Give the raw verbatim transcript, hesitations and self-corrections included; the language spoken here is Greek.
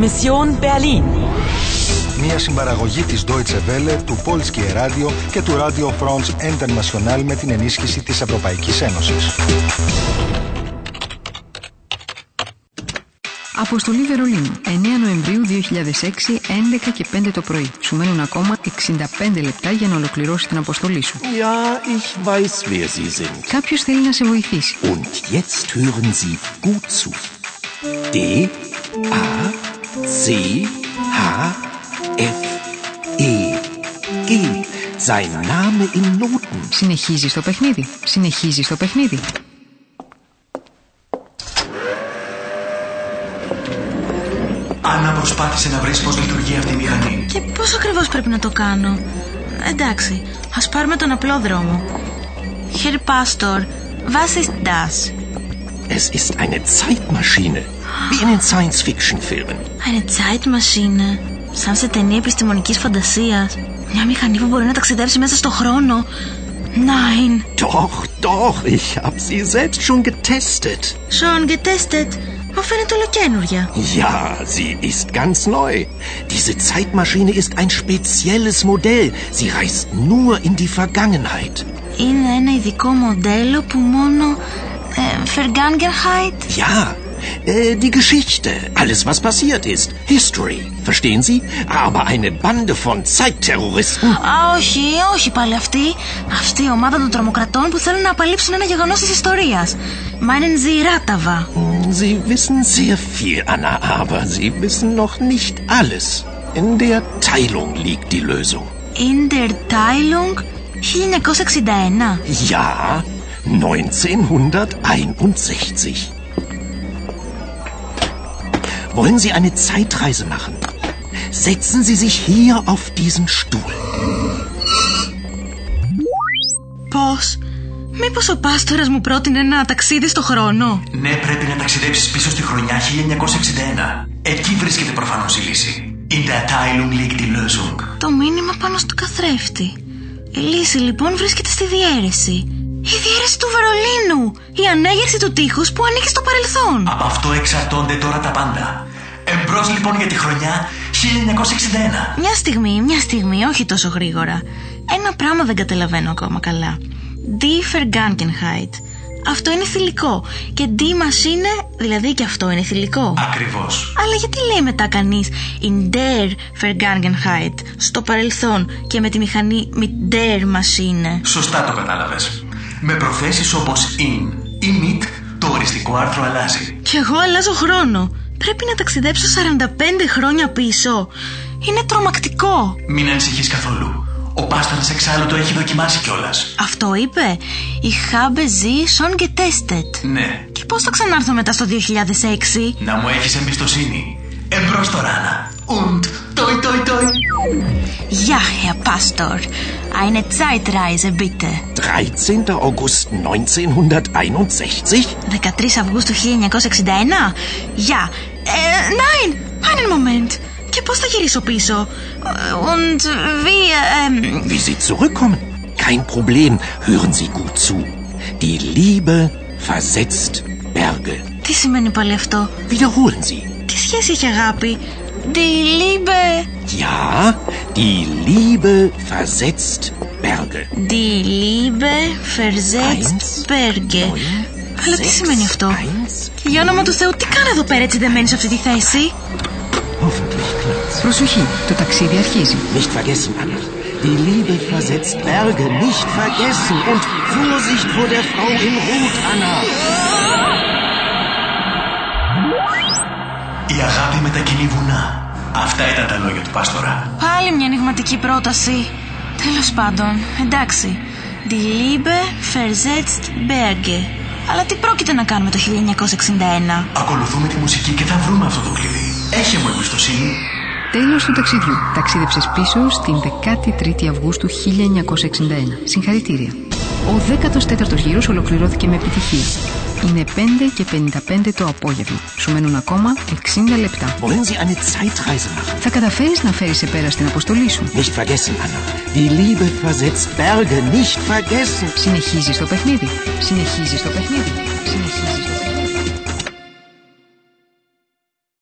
Mission Berlin. Μια συμπαραγωγή της Deutsche Welle, του Polskie Radio και του Radio France Internationale με την ενίσχυση της Ευρωπαϊκής Ένωσης. Αποστολή Βερολίνου, εννέα Νοεμβρίου δύο χιλιάδες έξι, έντεκα και πέντε το πρωί. Σου μένουν ακόμα εξήντα πέντε λεπτά για να ολοκληρώσεις την αποστολή σου. Ja, ich weiß, wer Sie sind. Κάποιος θέλει να σε βοηθήσει. Und jetzt hören Sie gut zu. D, A, C, H, F, E, G. Sein Name in Noten. Συνεχίζεις το παιχνίδι. Συνεχίζεις το παιχνίδι. Άννα, προσπάθησε να βρεις πώς λειτουργεί αυτή η μηχανή. Και πώς ακριβώς πρέπει να το κάνω? Εντάξει, ας πάρουμε τον απλό δρόμο. Herr Pastor, was ist das? Es ist eine Zeitmaschine, wie in den Science-Fiction-Filmen. Eine Zeitmaschine, σαν σε ταινία επιστημονικής φαντασίας. Μια μηχανή που μπορεί να ταξιδέψει μέσα στο χρόνο. Nein. Doch, doch, ich hab sie selbst schon getestet. Schon getestet. Μου φαίνεται ολοκαίνουργια. Ja, sie ist ganz neu. Diese Zeitmaschine ist ein spezielles Modell. Sie reist nur in die Vergangenheit. Είναι ένα ειδικό μοντέλο που μόνο ε, Vergangenheit. Ja, äh, die Geschichte. Alles was passiert ist. History. Verstehen Sie? Aber eine Bande von Zeitterroristen. Α, όχι, όχι πάλι αυτή. Αυτή η ομάδα των τρομοκρατών που θέλουν να απαλείψουν ένα γεγονός της ιστορίας. Meinen Sie Rätava? Sie wissen sehr viel, Anna, aber Sie wissen noch nicht alles. In der Teilung liegt die Lösung. In der Teilung? χίλια εννιακόσια εξήντα ένα. Ja, neunzehnhunderteinundsechzig. Wollen Sie eine Zeitreise machen? Setzen Sie sich hier auf diesen Stuhl. Πώς? Μήπως ο Πάστορας μου πρότεινε ένα ταξίδι στο χρόνο? Ναι, πρέπει να ταξιδέψεις πίσω στη χρονιά χίλια εννιακόσια εξήντα ένα. Εκεί βρίσκεται προφανώς η λύση. In der Teilung liegt die Lösung. Το μήνυμα πάνω στο καθρέφτη. Η λύση λοιπόν βρίσκεται στη διαίρεση. Η διαίρεση του Βερολίνου. Η ανέγερση του τείχους που ανήκει στο παρελθόν. Από αυτό εξαρτώνται τώρα τα πάντα. Εμπρός λοιπόν για τη χρονιά χίλια εννιακόσια εξήντα ένα. Μια στιγμή, μια στιγμή, όχι τόσο γρήγορα. Ένα πράγμα δεν καταλαβαίνω ακόμα καλά. Die Vergangenheit. Αυτό είναι θηλυκό. Και die Maschine, δηλαδή και αυτό είναι θηλυκό. Ακριβώς. Αλλά γιατί λέει μετά κανείς in der Vergangenheit, στο παρελθόν, και με τη μηχανή mit der Maschine? Σωστά το κατάλαβες. Με προθέσεις όπως in ή mit, το οριστικό άρθρο αλλάζει. Και εγώ αλλάζω χρόνο. Πρέπει να ταξιδέψω σαράντα πέντε χρόνια πίσω. Είναι τρομακτικό. Μην ανησυχείς καθόλου. Ο Πάστορας εξάλλου το έχει δοκιμάσει κιόλας. Αυτό είπε. Ich habe sie schon getestet. Ναι. Και πώς θα ξανάρθω μετά στο δύο χιλιάδες έξι? Να μου έχεις εμπιστοσύνη. Εμπρός τώρα, Άννα. Und toi toi toi. Ja, Herr Pastor. Eine Zeitreise bitte. dreizehnter August neunzehnhunderteinundsechzig. δεκατρείς Αυγούστου χίλια εννιακόσια εξήντα ένα. Ja. Äh, nein. Einen Moment. Και πώς θα γυρίσω πίσω? Und wie, ähm... Wie Sie zurückkommen? Kein Problem. Hören Sie gut zu. Die Liebe versetzt Berge. Τι σημαίνει πάλι αυτό? Wiederholen Sie. Τι σχέση έχει αγάπη? Die Liebe... Ja, die Liebe versetzt Berge. Die Liebe versetzt Berge. eins, Αλλά τι σημαίνει αυτό? Και για όνομα του Θεού, τι κάνω εδώ πέρα έτσι δεμένη σε αυτή τη θέση? Προσοχή, το ταξίδι αρχίζει. Nicht vergessen, Anna. Die Liebe versetzt Berge. Nicht vergessen. Und Vorsicht vor der Frau in Rot, Anna. Η αγάπη μετακινεί βουνά. Αυτά ήταν τα λόγια του Πάστορα. Πάλι μια ενηγματική πρόταση. Τέλος πάντων, εντάξει. Die Liebe versetzt Berge. Αλλά τι πρόκειται να κάνουμε το χίλια εννιακόσια εξήντα ένα? Ακολουθούμε τη μουσική και θα βρούμε αυτό το κλειδί. Έχε μου εμπιστοσύνη. Τέλος του ταξιδιού. Ταξίδεψες πίσω στην δεκατρείς Αυγούστου χίλια εννιακόσια εξήντα ένα. Συγχαρητήρια. Ο δέκατος τέταρτος γύρος ολοκληρώθηκε με επιτυχία. Είναι πέντε και πενήντα πέντε το απόγευμα. Σου μένουν ακόμα εξήντα λεπτά. Θα καταφέρεις να φέρεις σε πέρα στην αποστολή σου. Nicht vergessen, Anna. Die Liebe versetzt Berge. Nicht vergessen. Συνεχίζεις το παιχνίδι. Συνεχίζεις το παιχνίδι. Συνεχίζεις το παιχνίδι.